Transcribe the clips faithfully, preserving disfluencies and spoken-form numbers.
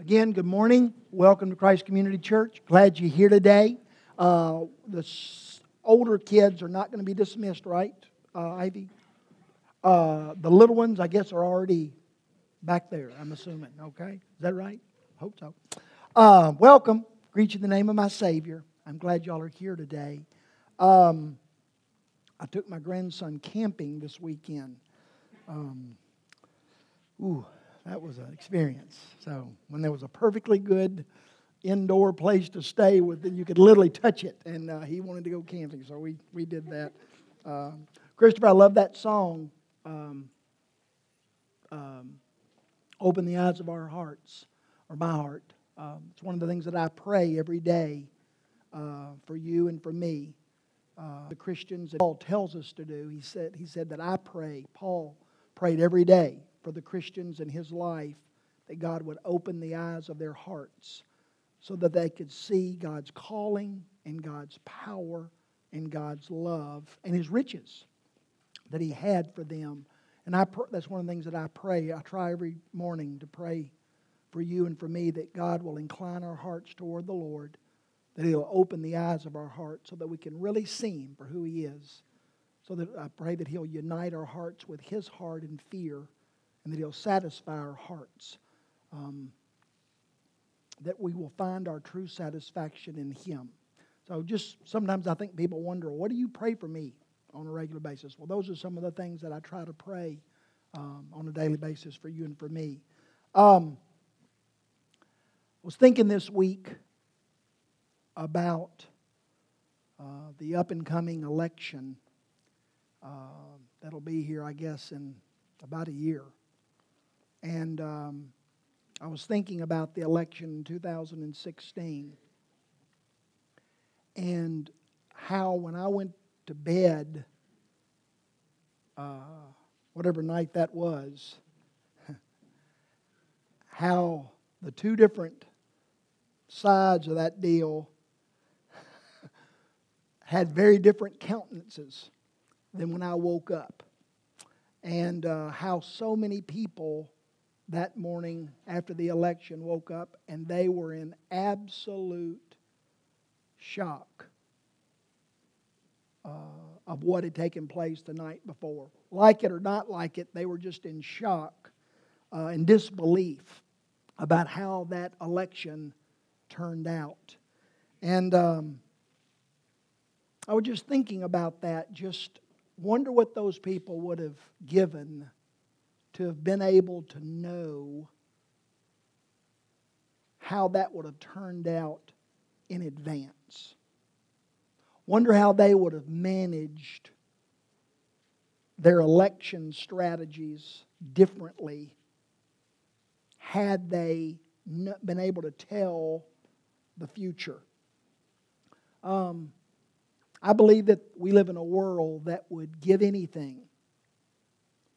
Again, good morning. Welcome to Christ Community Church. Glad you're here today. Uh, the s- older kids are not going to be dismissed, right, uh, Ivy? Uh, the little ones, I guess, are already back there, I'm assuming. Okay? Is that right? I hope so. Uh, welcome. Greet you in the name of my Savior. I'm glad y'all are here today. Um, I took my grandson camping this weekend. Um, ooh, that was an experience. So when there was a perfectly good indoor place to stay with, you could literally touch it. And uh, he wanted to go camping, so we, we did that. Uh, Christopher, I love that song, um, um, Open the Eyes of Our Hearts, or My Heart. Um, it's one of the things that I pray every day uh, for you and for me. Uh, the Christians that Paul tells us to do, he said, he said that I pray, Paul prayed every day for the Christians in his life, that God would open the eyes of their hearts so that they could see God's calling and God's power and God's love and His riches that He had for them. And I pr- that's one of the things that I pray. I try every morning to pray for you and for me that God will incline our hearts toward the Lord, that He'll open the eyes of our hearts so that we can really see Him for who He is, so that I pray that He'll unite our hearts with His heart in fear, and that He'll satisfy our hearts, um, that we will find our true satisfaction in Him. So just sometimes I think people wonder, what do you pray for me on a regular basis? Well, those are some of the things that I try to pray um, on a daily basis for you and for me. Um, I was thinking this week about uh, the up-and-coming election uh, that'll be here, I guess, in about a year. And um, I was thinking about the election in two thousand sixteen. And how when I went to bed, uh, whatever night that was, how the two different sides of that deal had very different countenances than when I woke up. And uh, how so many people that morning after the election woke up and they were in absolute shock uh, of what had taken place the night before. Like it or not like it, they were just in shock uh, and disbelief about how that election turned out. And um, I was just thinking about that, just wonder what those people would have given to have been able to know how that would have turned out in advance. Wonder how they would have managed their election strategies differently had they not been able to tell the future. Um, I believe that we live in a world that would give anything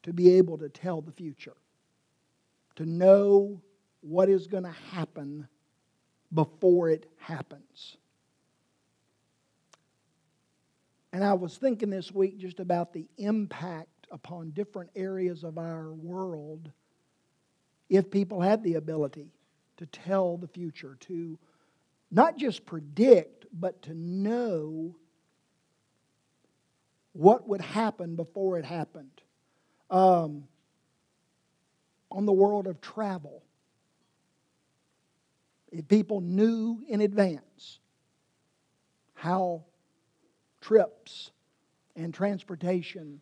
to be able to tell the future, to know what is going to happen before it happens. And I was thinking this week just about the impact upon different areas of our world if people had the ability to tell the future, to not just predict, but to know what would happen before it happened. Um, on the world of travel, if people knew in advance how trips and transportation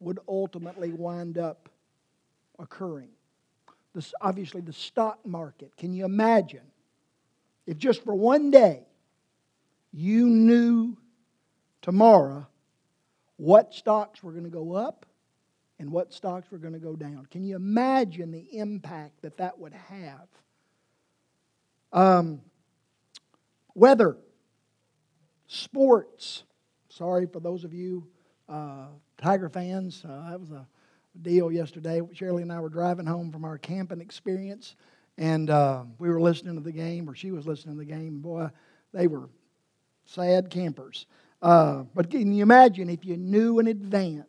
would ultimately wind up occurring. This, obviously, the stock market. Can you imagine if just for one day you knew tomorrow what stocks were going to go up and what stocks were going to go down? Can you imagine the impact that that would have? Um, weather, sports. Sorry for those of you uh, Tiger fans. Uh, that was a deal yesterday. Shirley and I were driving home from our camping experience, and uh, we were listening to the game, or she was listening to the game. Boy, they were sad campers. Uh, but can you imagine if you knew in advance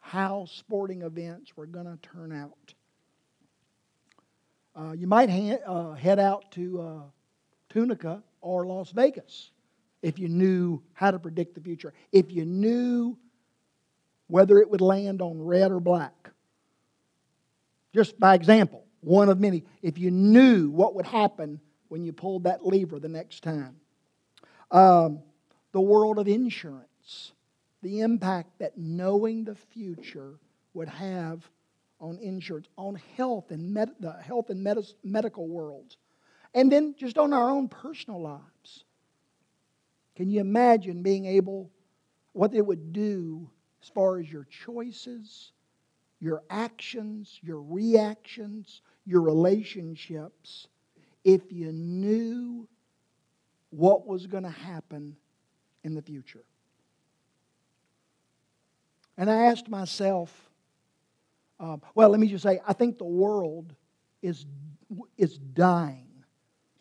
how sporting events were going to turn out? Uh, you might ha- uh, head out to uh, Tunica or Las Vegas if you knew how to predict the future. If you knew whether it would land on red or black. Just by example, one of many. If you knew what would happen when you pulled that lever the next time. Um, the world of insurance. The impact that knowing the future would have on insurance, on health and med- the health and med- medical worlds. And then just on our own personal lives. Can you imagine being able, what it would do as far as your choices, your actions, your reactions, your relationships, if you knew what was going to happen in the future? And I asked myself, um, well, let me just say, I think the world is, is dying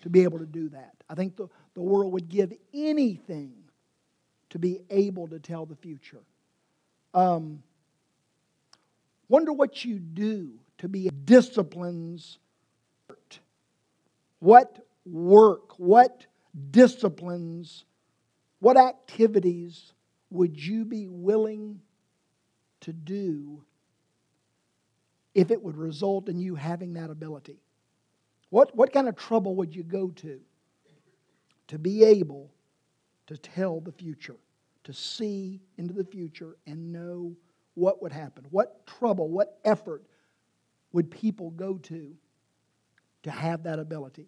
to be able to do that. I think the, the world would give anything to be able to tell the future. Um, wonder what you do to be disciplines. What work, what disciplines, what activities would you be willing to do if it would result in you having that ability? What, what kind of trouble would you go to to be able to tell the future, to see into the future and know what would happen? What trouble, what effort would people go to to have that ability?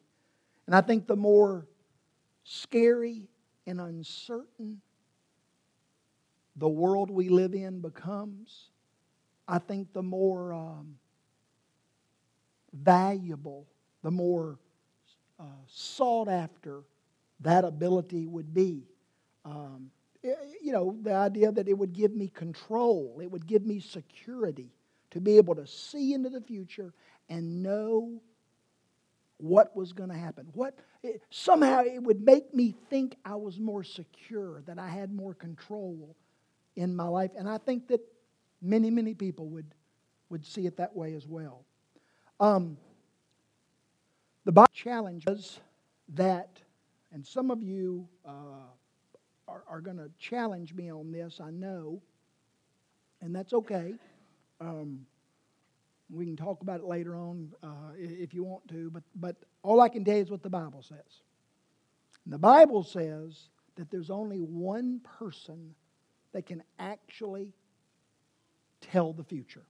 And I think the more scary and uncertain the world we live in becomes, I think the more um, valuable, the more uh, sought after that ability would be. Um, it, you know, the idea that it would give me control, it would give me security to be able to see into the future and know what was going to happen. What it, somehow it would make me think I was more secure, that I had more control in my life. And I think that many, many people would, would see it that way as well. Um, The Bible challenges that, and some of you uh, are, are going to challenge me on this, I know, and that's okay. Um, we can talk about it later on uh, if you want to, but, but all I can tell you is what the Bible says. And the Bible says that there's only one person that can actually tell the future,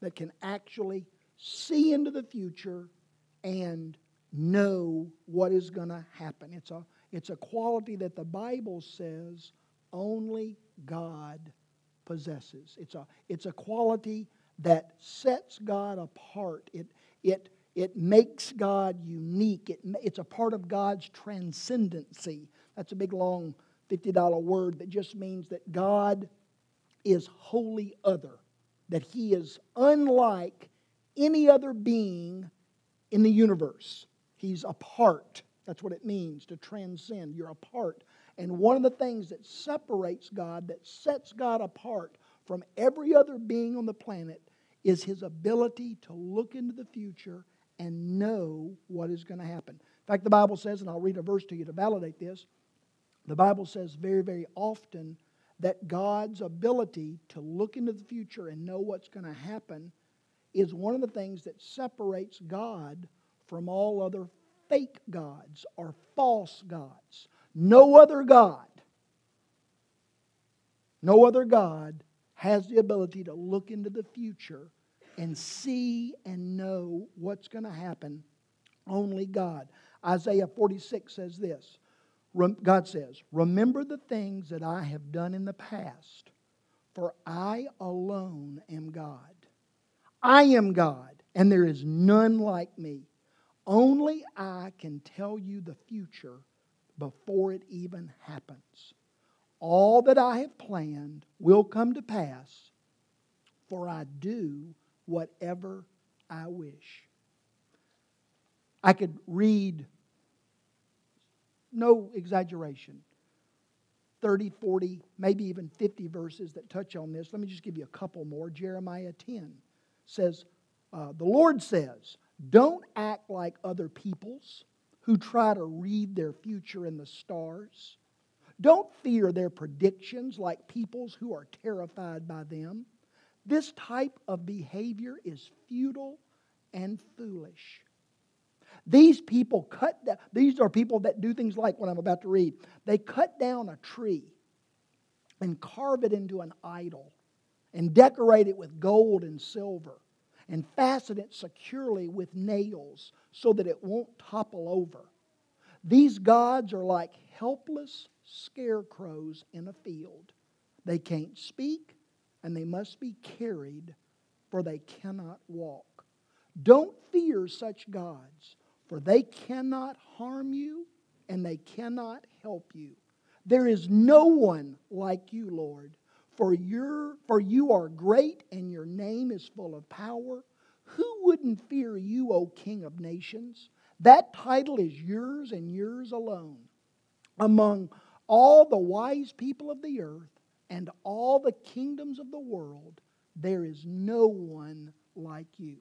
that can actually see into the future and know what is going to happen. It's a, it's a quality that the Bible says only God possesses. It's a, it's a quality that sets God apart. It, it, it makes God unique. It, it's a part of God's transcendency. That's a big, long fifty dollar word that just means that God is wholly other, that He is unlike any other being in the universe. He's apart. That's what it means to transcend. You're apart. And one of the things that separates God, that sets God apart from every other being on the planet, is His ability to look into the future and know what is going to happen. In fact, the Bible says, and I'll read a verse to you to validate this, the Bible says very, very often that God's ability to look into the future and know what's going to happen is one of the things that separates God from all other fake gods or false gods. No other God, no other God has the ability to look into the future and see and know what's going to happen. Only God. Isaiah forty-six says this. God says, "Remember the things that I have done in the past, for I alone am God. I am God, and there is none like me. Only I can tell you the future before it even happens. All that I have planned will come to pass, for I do whatever I wish." I could read, no exaggeration, thirty, forty, maybe even fifty verses that touch on this. Let me just give you a couple more. Jeremiah ten. Says, uh, the Lord says, Don't act like other peoples who try to read their future in the stars. Don't fear their predictions like peoples who are terrified by them. This type of behavior is futile and foolish. These people cut down, these are people that do things like what I'm about to read. They cut down a tree and carve it into an idol and decorate it with gold and silver and fasten it securely with nails so that it won't topple over. These gods are like helpless scarecrows in a field. They can't speak, and they must be carried, for they cannot walk. Don't fear such gods, for they cannot harm you, and they cannot help you. There is no one like you, Lord, for you're, for you are great, and your name is full of power. Who wouldn't fear you, O King of nations? That title is yours and yours alone. Among all the wise people of the earth and all the kingdoms of the world, there is no one like you.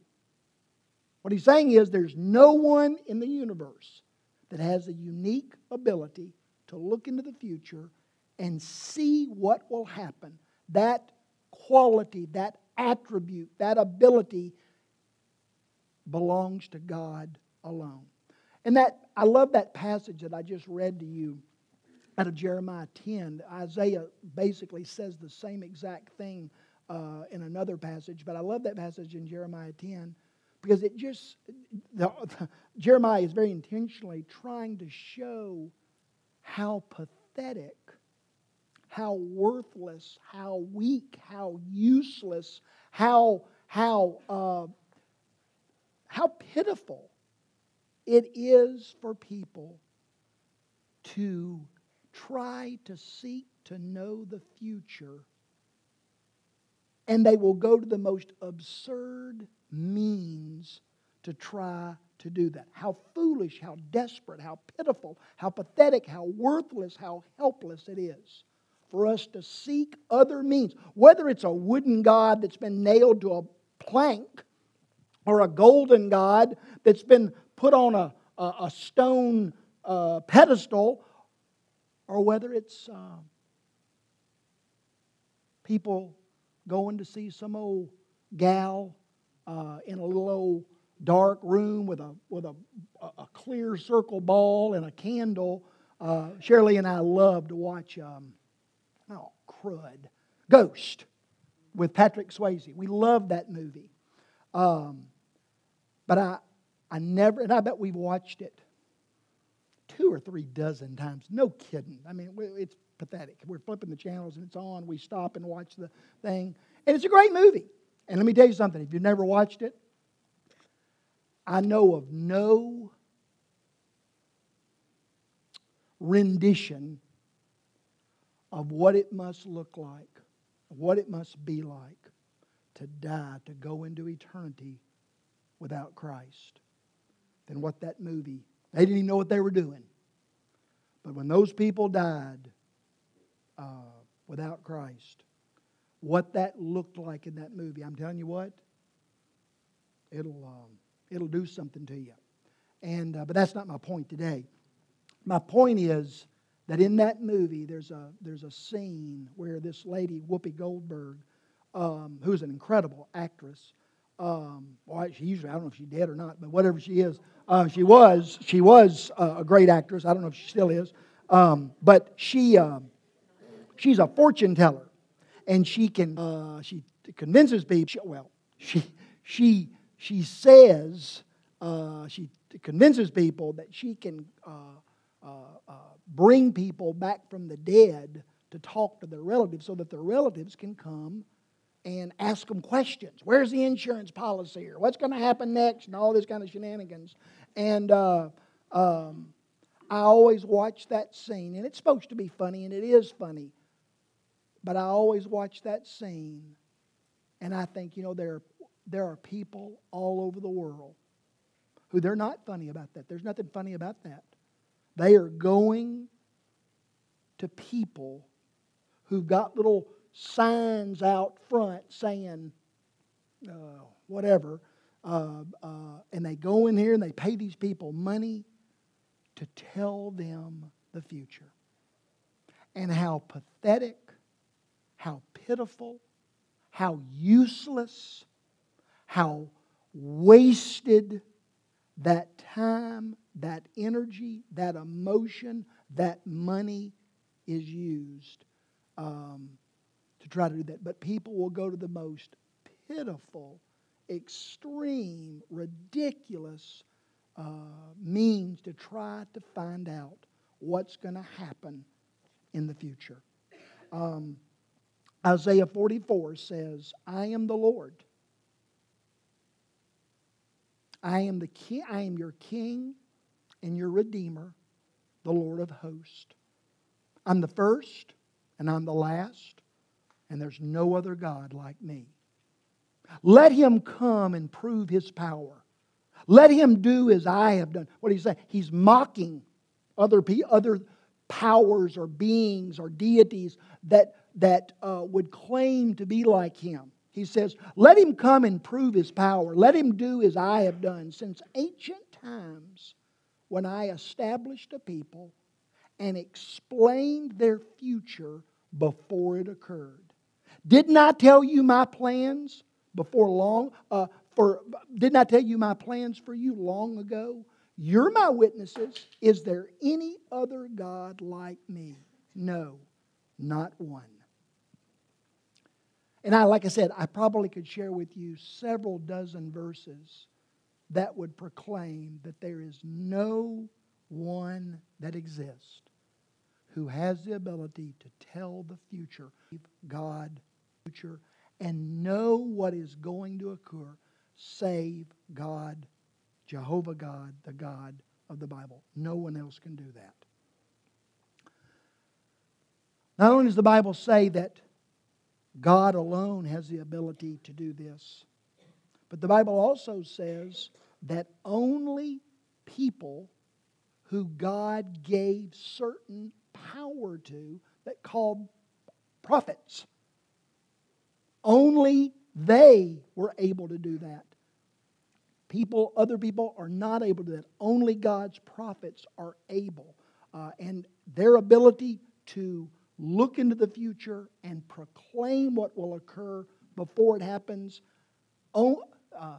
What he's saying is there's no one in the universe that has the unique ability to look into the future and see what will happen. That quality, that attribute, that ability belongs to God alone. And that I love that passage that I just read to you out of Jeremiah ten. Isaiah basically says the same exact thing uh, in another passage, but I love that passage in Jeremiah ten because it just, the, Jeremiah is very intentionally trying to show how pathetic, how worthless, how weak, how useless, how, how, uh, how pitiful it is for people to try to seek to know the future, and they will go to the most absurd means to try to do that. How foolish, how desperate, how pitiful, how pathetic, how worthless, how helpless it is for us to seek other means, whether it's a wooden god that's been nailed to a plank or a golden god that's been put on a, a, a stone uh, pedestal, or whether it's uh, people going to see some old gal uh, in a little old dark room with a with a, a clear circle ball and a candle. Uh, Shirley and I love to watch, um, oh crud, Ghost with Patrick Swayze. We love that movie. Um, but I... I never, and I bet we've watched it two or three dozen times. No kidding. I mean, it's pathetic. We're flipping the channels and it's on. We stop and watch the thing. And it's a great movie. And let me tell you something. If you've never watched it, I know of no rendition of what it must look like, what it must be like to die, to go into eternity without Christ, than what that movie, they didn't even know what they were doing. But when those people died uh, without Christ, what that looked like in that movie, I'm telling you what, it'll um, it'll do something to you. And uh, but that's not my point today. My point is that in that movie, there's a there's a scene where this lady Whoopi Goldberg, um, who's an incredible actress. Um, well, she usually, I don't know if she's dead or not, but whatever she is, uh, she was, she was uh, a great actress. I don't know if she still is, um, but she, uh, she's a fortune teller, and she can, uh, she convinces people. She, well, she, she, she says, uh, she convinces people that she can uh, uh, uh, bring people back from the dead to talk to their relatives, so that their relatives can come and ask them questions. Where's the insurance policy? Or what's going to happen next? And all this kind of shenanigans. And uh, um, I always watch that scene. And it's supposed to be funny, and it is funny. But I always watch that scene. And I think, you know, there, there are people all over the world who they're not funny about that. There's nothing funny about that. They are going to people who've got little signs out front saying uh, whatever, uh, uh, and they go in here and they pay these people money to tell them the future. And how pathetic, how pitiful, how useless, how wasted that time, that energy, that emotion, that money is used um, to try to do that. But people will go to the most pitiful, extreme, ridiculous uh, means to try to find out what's going to happen in the future. Um, Isaiah forty-four says, I am the Lord. I am the king, I am your king and your redeemer, the Lord of hosts. I'm the first and I'm the last, and there's no other God like me. Let him come and prove his power. Let him do as I have done. What did he say? He's mocking other other powers or beings or deities that that uh, would claim to be like him. He says, let him come and prove his power. Let him do as I have done since ancient times when I established a people and explained their future before it occurred. Didn't I tell you my plans before long? Uh, for Didn't I tell you my plans for you long ago? You're my witnesses. Is there any other God like me? No, not one. And I, like I said, I probably could share with you several dozen verses that would proclaim that there is no one that exists who has the ability to tell the future, God, future, and know what is going to occur, save God, Jehovah God, the God of the Bible. No one else can do that. Not only does the Bible say that God alone has the ability to do this, but the Bible also says that only people who God gave certain power to, that called prophets, only they were able to do that. People, other people are not able to do that. Only God's prophets are able. Uh, and their ability to look into the future and proclaim what will occur before it happens. O- uh,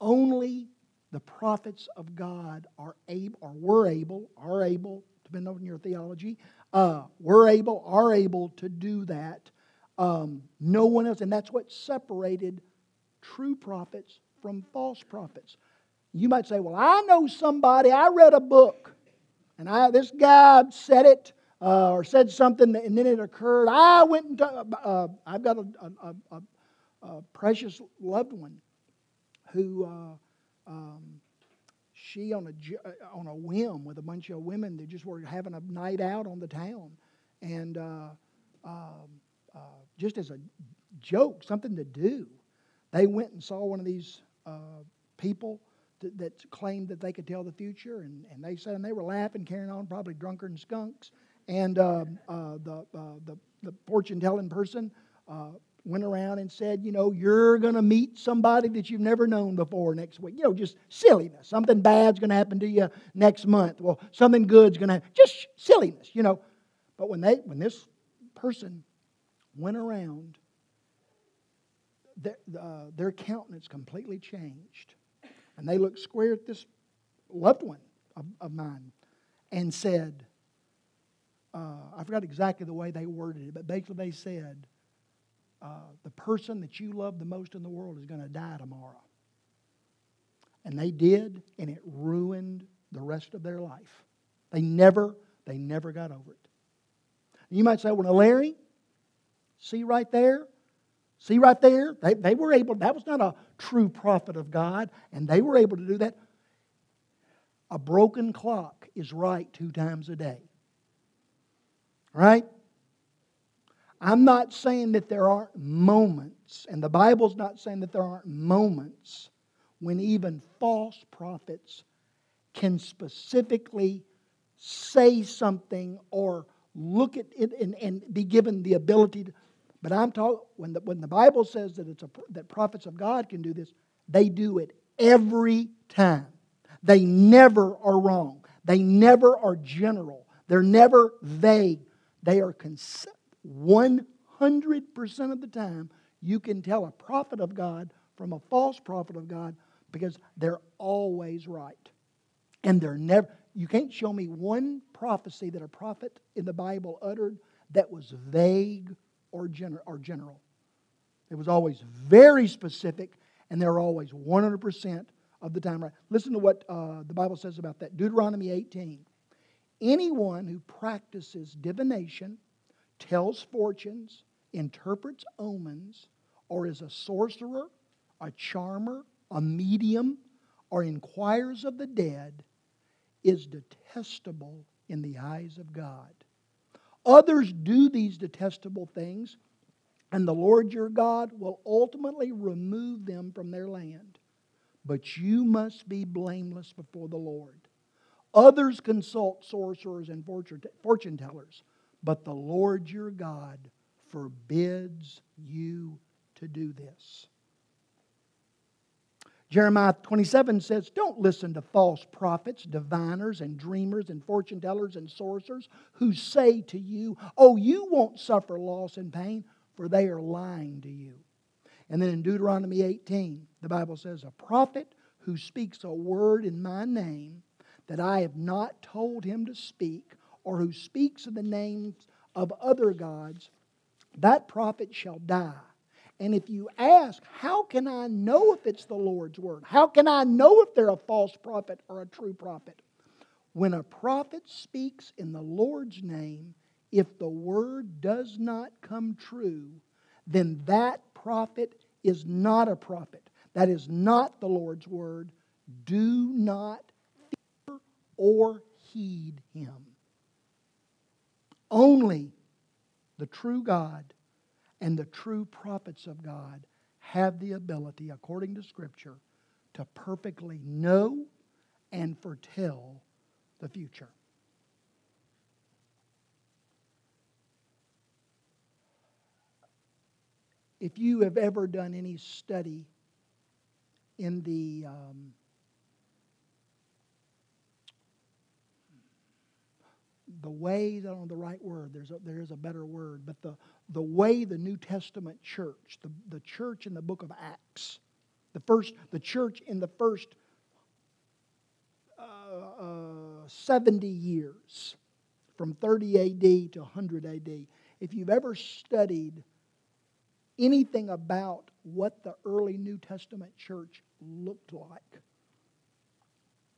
only the prophets of God are able, or were able, are able, depending on your theology, uh, were able, are able to do that. Um, no one else, and that's what separated true prophets from false prophets. You might say, "Well, I know somebody. I read a book, and I this guy said it." Uh, or said something and then it occurred. I went and talk, uh, I've got a, a, a, a precious loved one who uh, um, she on a on a whim with a bunch of women that just were having a night out on the town, and uh, uh, uh, just as a joke, something to do, they went and saw one of these uh, people that, that claimed that they could tell the future, and, and they said and they were laughing, carrying on, probably drunken skunks. And uh, uh, the, uh, the the fortune-telling person uh, went around and said, you know, you're going to meet somebody that you've never known before next week. You know, just silliness. Something bad's going to happen to you next month. Well, something good's going to happen. Just silliness, you know. But when they when this person went around, their, uh, their countenance completely changed. And they looked square at this loved one of, of mine and said, Uh, I forgot exactly the way they worded it, but basically they said, uh, the person that you love the most in the world is going to die tomorrow. And they did, and it ruined the rest of their life. They never, they never got over it. And you might say, well, Larry, see right there? See right there? They, they were able, that was not a true prophet of God, and they were able to do that. A broken clock is right two times a day. Right? I'm not saying that there aren't moments, and the Bible's not saying that there aren't moments when even false prophets can specifically say something or look at it and, and be given the ability to. But I'm talking when the when the Bible says that it's a that prophets of God can do this, they do it every time. They never are wrong. They never are general. They're never vague. They are cons- one hundred percent of the time you can tell a prophet of God from a false prophet of God because they're always right. And they're never... You can't show me one prophecy that a prophet in the Bible uttered that was vague or general. Or general. It was always very specific, and they were always one hundred percent of the time right. Listen to what uh, the Bible says about that. Deuteronomy eighteen. Anyone who practices divination, tells fortunes, interprets omens, or is a sorcerer, a charmer, a medium, or inquires of the dead is detestable in the eyes of God. Others do these detestable things, and the Lord your God will ultimately remove them from their land. But you must be blameless before the Lord. Others consult sorcerers and fortune tellers, but the Lord your God forbids you to do this. Jeremiah twenty-seven says, don't listen to false prophets, diviners, and dreamers, and fortune tellers, and sorcerers who say to you, oh, you won't suffer loss and pain, for they are lying to you. And then in Deuteronomy eighteen, the Bible says, a prophet who speaks a word in my name that I have not told him to speak, or who speaks in the names of other gods, that prophet shall die. And if you ask, how can I know if it's the Lord's word? How can I know if they're a false prophet or a true prophet? When a prophet speaks in the Lord's name, if the word does not come true, then that prophet is not a prophet. That is not the Lord's word. Do not fear or heed him. Only the true God and the true prophets of God have the ability, according to Scripture, to perfectly know and foretell the future. If you have ever done any study in the um, the way, I don't know the right word, there's a, there is a better word, but the The way the New Testament church, the, the church in the book of Acts, the first, the church in the first uh, uh, seventy years, from thirty A D to one hundred A D, if you've ever studied anything about what the early New Testament church looked like,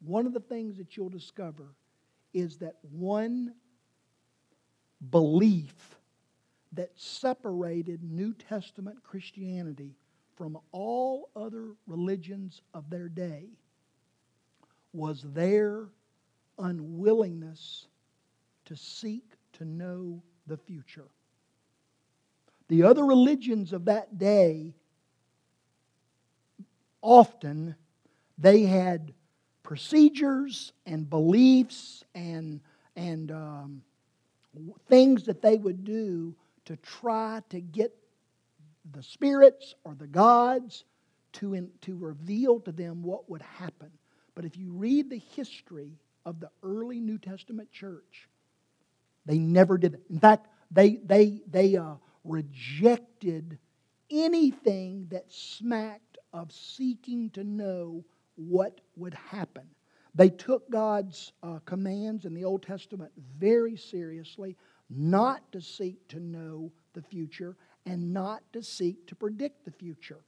one of the things that you'll discover is that one belief that separated New Testament Christianity from all other religions of their day was their unwillingness to seek to know the future. The other religions of that day, often they had procedures and beliefs and, and um, things that they would do to try to get the spirits or the gods to, in, to reveal to them what would happen. But if you read the history of the early New Testament church, they never did it. In fact, they, they, they uh, rejected anything that smacked of seeking to know what would happen. They took God's uh, commands in the Old Testament very seriously, not to seek to know the future and not to seek to predict the future.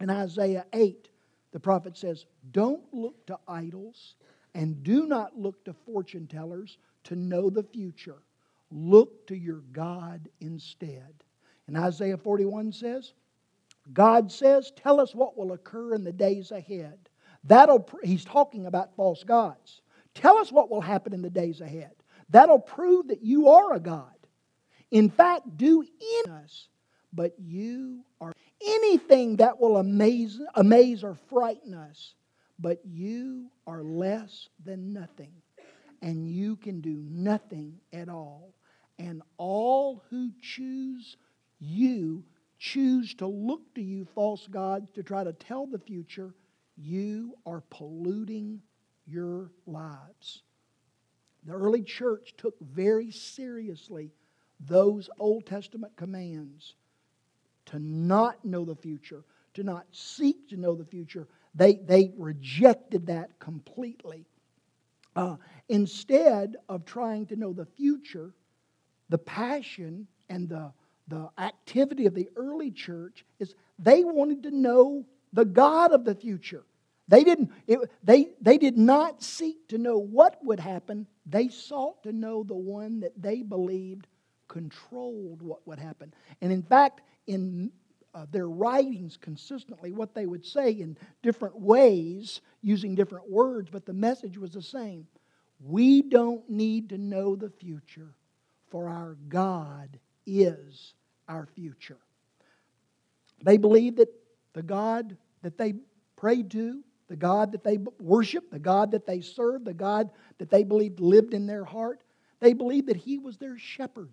In Isaiah eight, the prophet says, don't look to idols and do not look to fortune tellers to know the future. Look to your God instead. And Isaiah forty-one says, God says, tell us what will occur in the days ahead. That'll pr- He's talking about false gods. Tell us what will happen in the days ahead. That'll prove that you are a God. In fact, do in us, but you are anything that will amaze, amaze or frighten us, but you are less than nothing, and you can do nothing at all. And all who choose you, choose to look to you, false gods, to try to tell the future, you are polluting your lives. The early church took very seriously those Old Testament commands to not know the future, to not seek to know the future. They, they rejected that completely. Uh, instead of trying to know the future, the passion and the, the activity of the early church is they wanted to know the God of the future. They didn't. It, they, they did not seek to know what would happen. They sought to know the one that they believed controlled what would happen. And in fact, in uh, their writings consistently, what they would say in different ways, using different words, but the message was the same. We don't need to know the future, for our God is our future. They believed that the God that they prayed to, the God that they worshiped, the God that they served, the God that they believed lived in their heart, they believed that He was their shepherd.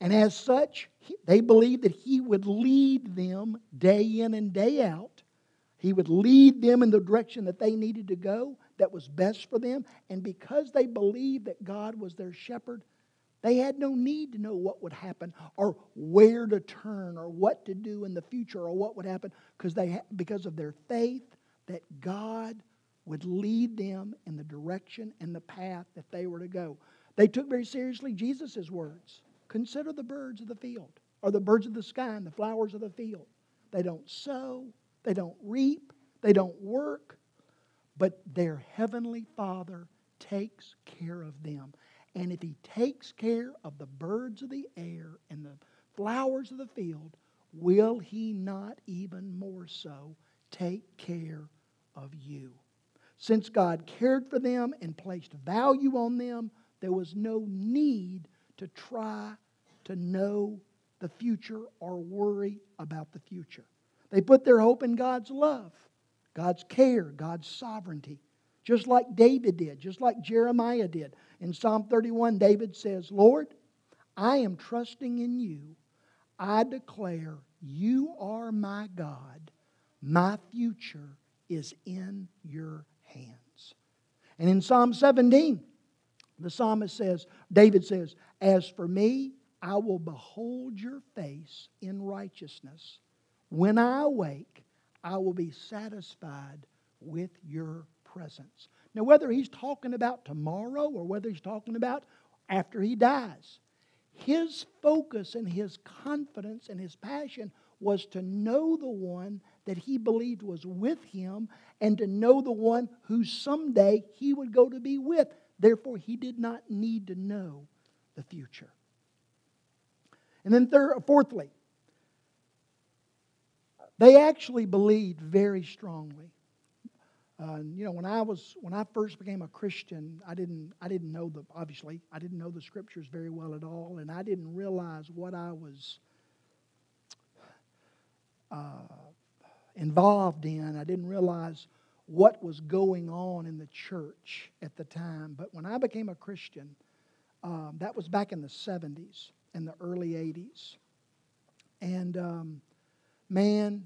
And as such, they believed that He would lead them day in and day out. He would lead them in the direction that they needed to go, that was best for them. And because they believed that God was their shepherd, they had no need to know what would happen or where to turn or what to do in the future or what would happen because they because of their faith that God would lead them in the direction and the path that they were to go. They took very seriously Jesus' words. Consider the birds of the field, or the birds of the sky and the flowers of the field. They don't sow, they don't reap, they don't work, but their heavenly Father takes care of them. And if He takes care of the birds of the air and the flowers of the field, will He not even more so take care of you? Since God cared for them and placed value on them, there was no need to try to know the future or worry about the future. They put their hope in God's love, God's care, God's sovereignty, just like David did, just like Jeremiah did. In Psalm thirty-one, David says, Lord, I am trusting in you. I declare you are my God. My future is in your hands. And in Psalm seventeen, the psalmist says, David says, as for me, I will behold your face in righteousness. When I awake, I will be satisfied with your presence. Now, whether he's talking about tomorrow or whether he's talking about after he dies, his focus and his confidence and his passion was to know the one that he believed was with him and to know the one who someday he would go to be with. Therefore, he did not need to know the future. And then third, fourthly, they actually believed very strongly. Uh, you know, when I was when I first became a Christian, I didn't I didn't know the obviously I didn't know the scriptures very well at all, and I didn't realize what I was uh, involved in. I didn't realize what was going on in the church at the time. But when I became a Christian, um, that was back in the seventies and the early eighties, and um, man,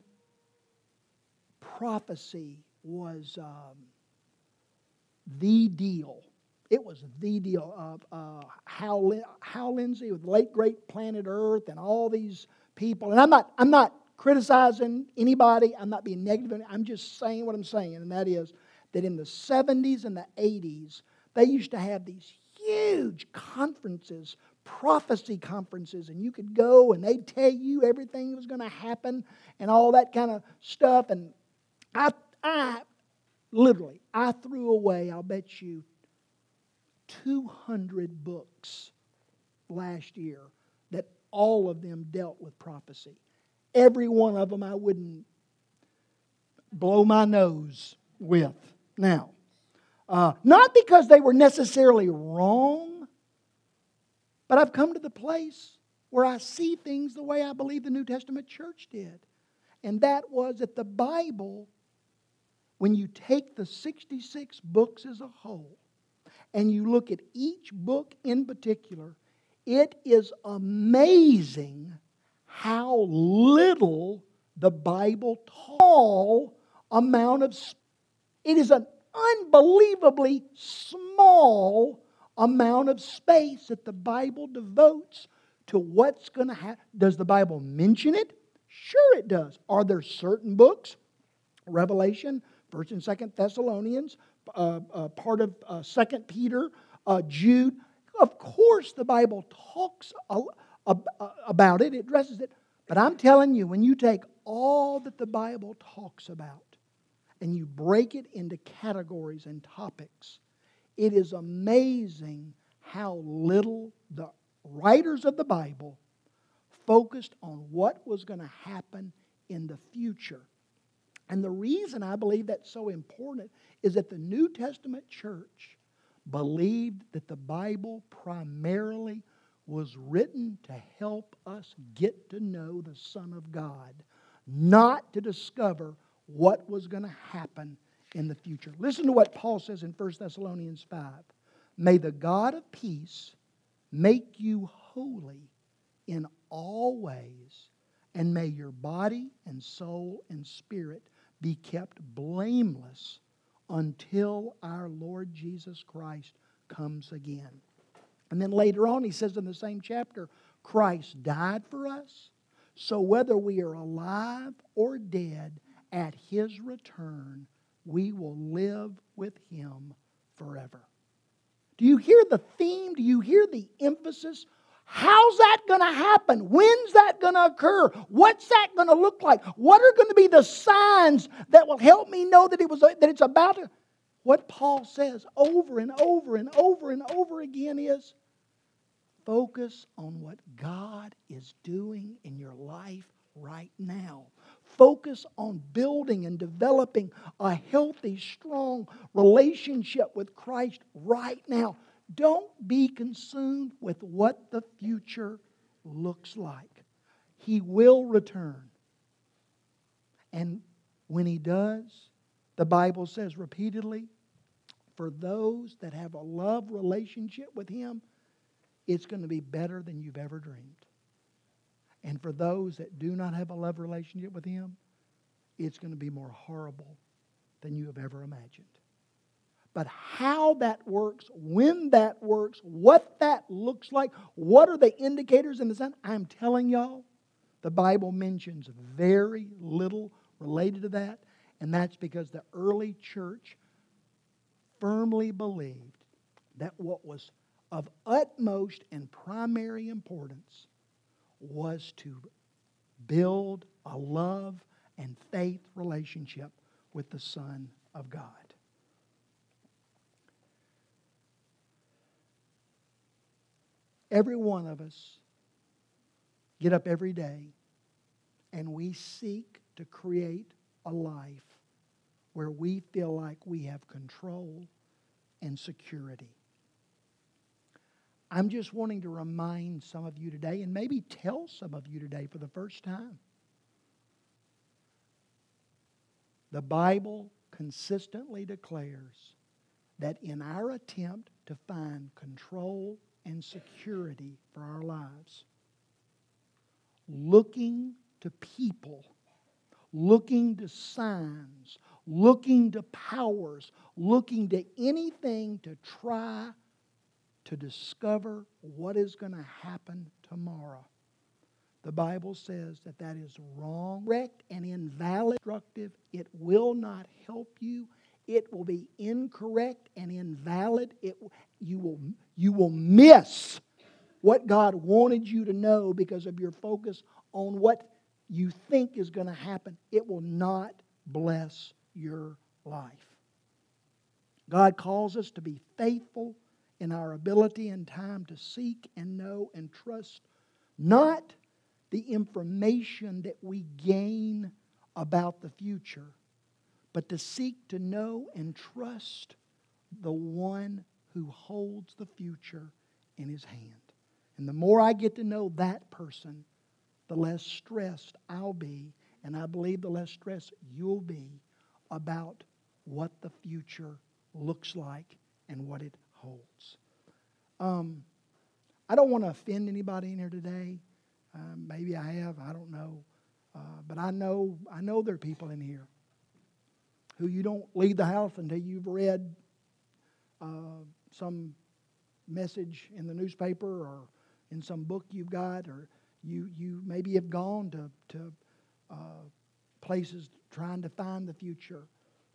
prophecy was um, the deal. It was the deal of uh, Hal, Hal Lindsey with the late great Planet Earth and all these people. And I'm not, I'm not criticizing anybody. I'm not being negative. I'm just saying what I'm saying, and that is that in the seventies and the eighties, they used to have these huge conferences, prophecy conferences, and you could go and they'd tell you everything that was going to happen and all that kind of stuff. And I I literally, I threw away, I'll bet you, two hundred books last year that all of them dealt with prophecy. Every one of them I wouldn't blow my nose with now. Uh, not because they were necessarily wrong, but I've come to the place where I see things the way I believe the New Testament church did. And that was that the Bible, when you take the sixty-six books as a whole and you look at each book in particular, it is amazing how little the Bible taught amount of, it is an unbelievably small amount of space that the Bible devotes to what's going to happen. Does the Bible mention it? Sure it does. Are there certain books? Revelation, First and Second Thessalonians, uh, uh, part of uh, Second Peter, uh, Jude. Of course the Bible talks a, a, a, about it, it addresses it. But I'm telling you, when you take all that the Bible talks about and you break it into categories and topics, it is amazing how little the writers of the Bible focused on what was going to happen in the future. And the reason I believe that's so important is that the New Testament church believed that the Bible primarily was written to help us get to know the Son of God, not to discover what was going to happen in the future. Listen to what Paul says in First Thessalonians five. May the God of peace make you holy in all ways, and may your body and soul and spirit be kept blameless until our Lord Jesus Christ comes again. And then later on he says in the same chapter, Christ died for us, so whether we are alive or dead, at His return, we will live with Him forever. Do you hear the theme? Do you hear the emphasis? How's that going to happen? When's that going to occur? What's that going to look like? What are going to be the signs that will help me know that it was that it's about to... What Paul says over and over and over and over again is focus on what God is doing in your life right now. Focus on building and developing a healthy, strong relationship with Christ right now. Don't be consumed with what the future looks like. He will return. And when He does, the Bible says repeatedly, for those that have a love relationship with Him, it's going to be better than you've ever dreamed. And for those that do not have a love relationship with Him, it's going to be more horrible than you have ever imagined. But how that works, when that works, what that looks like, what are the indicators in the sun? I'm telling y'all, the Bible mentions very little related to that. And that's because the early church firmly believed that what was of utmost and primary importance was to build a love and faith relationship with the Son of God. Every one of us get up every day and we seek to create a life where we feel like we have control and security. I'm just wanting to remind some of you today, and maybe tell some of you today for the first time, the Bible consistently declares that in our attempt to find control and security for our lives, looking to people, looking to signs, looking to powers, looking to anything to try to discover what is going to happen tomorrow. The Bible says that that is wrong, correct, and invalid, destructive. It will not help you. It will be incorrect and invalid. It, you will, you will miss what God wanted you to know because of your focus on what you think is going to happen. It will not bless your life. God calls us to be faithful in our ability and time to seek and know and trust not the information that we gain about the future, but to seek to know and trust the one who holds the future in His hand. And the more I get to know that person, the less stressed I'll be, and I believe the less stressed you'll be about what the future looks like and what it holds. Um, I don't want to offend anybody in here today. Uh, maybe I have, I don't know. Uh, but I know I know there are people in here who you don't leave the house until you've read uh, some message in the newspaper or in some book you've got, or you you maybe have gone to, to uh, places trying to find the future.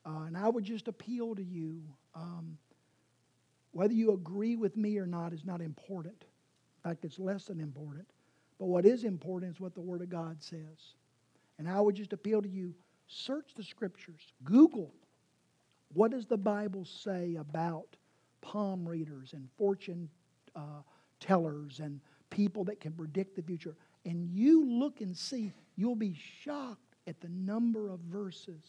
Uh, and I would just appeal to you, um, whether you agree with me or not is not important. In fact, it's less than important. But what is important is what the Word of God says. And I would just appeal to you, search the Scriptures. Google, what does the Bible say about palm readers and fortune uh, tellers and people that can predict the future? And you look and see, you'll be shocked at the number of verses,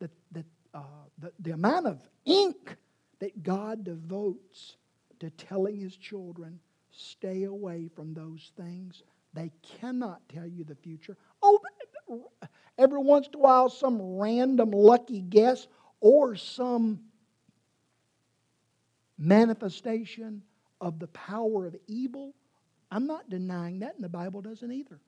that, that, uh, the, the amount of ink that God devotes to telling His children, stay away from those things. They cannot tell you the future. Oh, every once in a while, some random lucky guess or some manifestation of the power of evil. I'm not denying that, and the Bible doesn't either.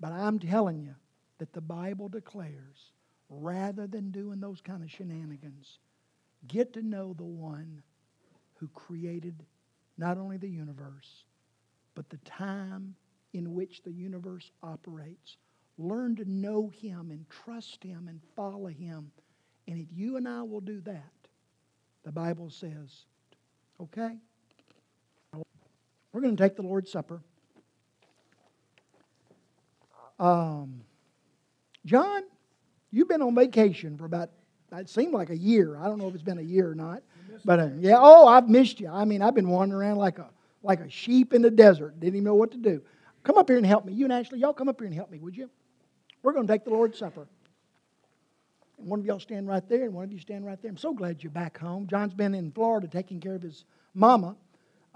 But I'm telling you that the Bible declares, rather than doing those kind of shenanigans, get to know the one who created not only the universe, but the time in which the universe operates. Learn to know Him and trust Him and follow Him. And if you and I will do that, the Bible says, okay? We're going to take the Lord's Supper. Um, John, you've been on vacation for about, it seemed like a year. I don't know if it's been a year or not. But uh, yeah, oh, I've missed you. I mean, I've been wandering around like a like a sheep in the desert. Didn't even know what to do. Come up here and help me. You and Ashley, y'all come up here and help me, would you? We're going to take the Lord's Supper. And one of y'all stand right there, and one of you stand right there. I'm so glad you're back home. John's been in Florida taking care of his mama,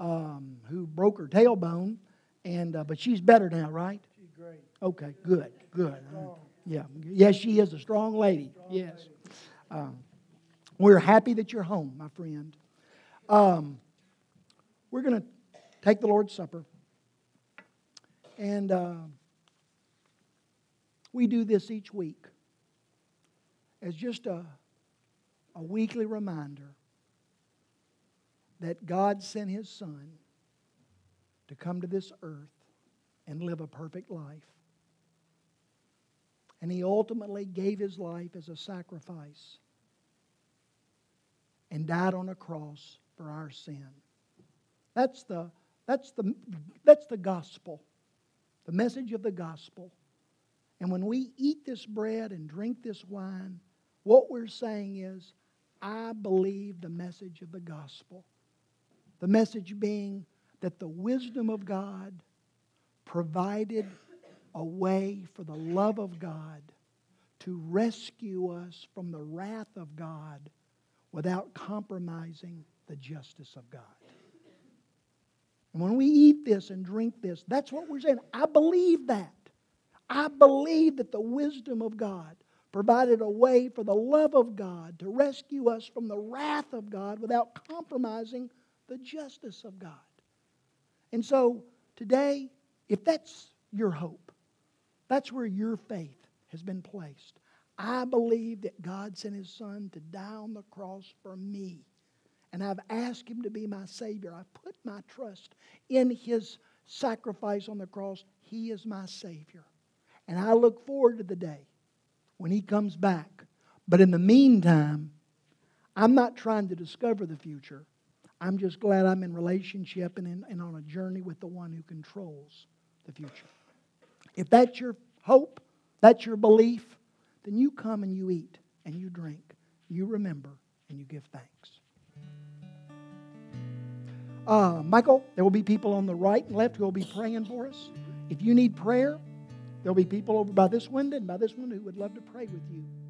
um, who broke her tailbone, and uh, but she's better now, right? She's great. Okay, good, good. Uh, yeah, yes, she is a strong lady. Yes. Um, we're happy that you're home, my friend. Um, we're going to take the Lord's Supper, and uh, we do this each week as just a, a weekly reminder that God sent His Son to come to this earth and live a perfect life. And He ultimately gave His life as a sacrifice and died on a cross for our sin. That's the, that's the, that's the gospel, the message of the gospel. And when we eat this bread and drink this wine, what we're saying is, I believe the message of the gospel. The message being that the wisdom of God provided a way for the love of God to rescue us from the wrath of God without compromising the justice of God. And when we eat this and drink this, that's what we're saying. I believe that. I believe that the wisdom of God provided a way for the love of God to rescue us from the wrath of God without compromising the justice of God. And so today, if that's your hope, that's where your faith has been placed. I believe that God sent His Son to die on the cross for me. And I've asked Him to be my Savior. I put my trust in His sacrifice on the cross. He is my Savior. And I look forward to the day when He comes back. But in the meantime, I'm not trying to discover the future. I'm just glad I'm in relationship and, in, and on a journey with the one who controls the future. If that's your hope, that's your belief, then you come and you eat and you drink, you remember, and you give thanks. Uh, Michael, there will be people on the right and left who will be praying for us. If you need prayer, there'll be people over by this window and by this window who would love to pray with you.